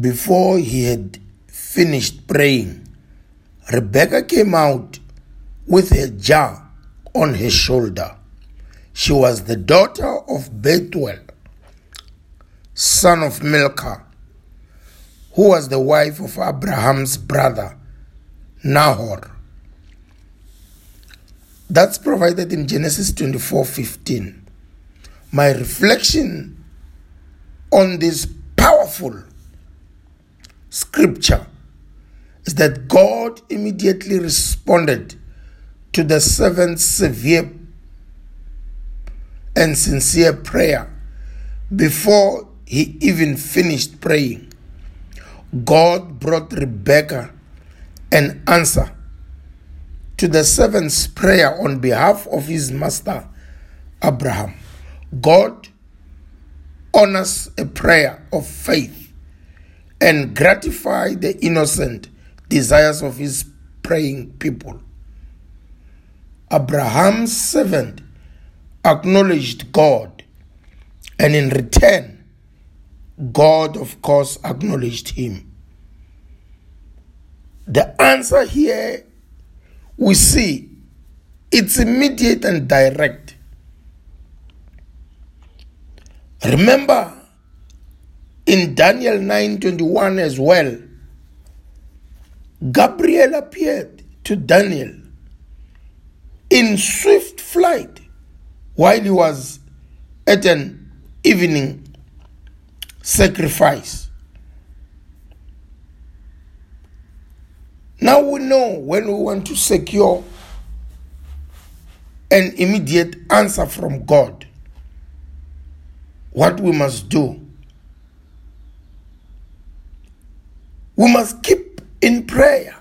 Before he had finished praying, Rebecca came out with a jar on her shoulder. She was the daughter of Bethuel, son of Milcah, who was the wife of Abraham's brother, Nahor. That's provided in Genesis 24:15. My reflection on this powerful scripture is that God immediately responded to the servant's severe and sincere prayer before he even finished praying. God brought Rebecca an answer to the servant's prayer on behalf of his master Abraham. God honors a prayer of faith and gratifies the innocent desires of his praying people. Abraham's servant acknowledged God, and in return, God, of course, acknowledged him. The answer here we see, it's immediate and direct. Remember, in Daniel 9:21 as well, Gabriel appeared to Daniel in swift flight while he was at an evening sacrifice. Now we know when we want to secure an immediate answer from God, what we must do. We must keep in prayer.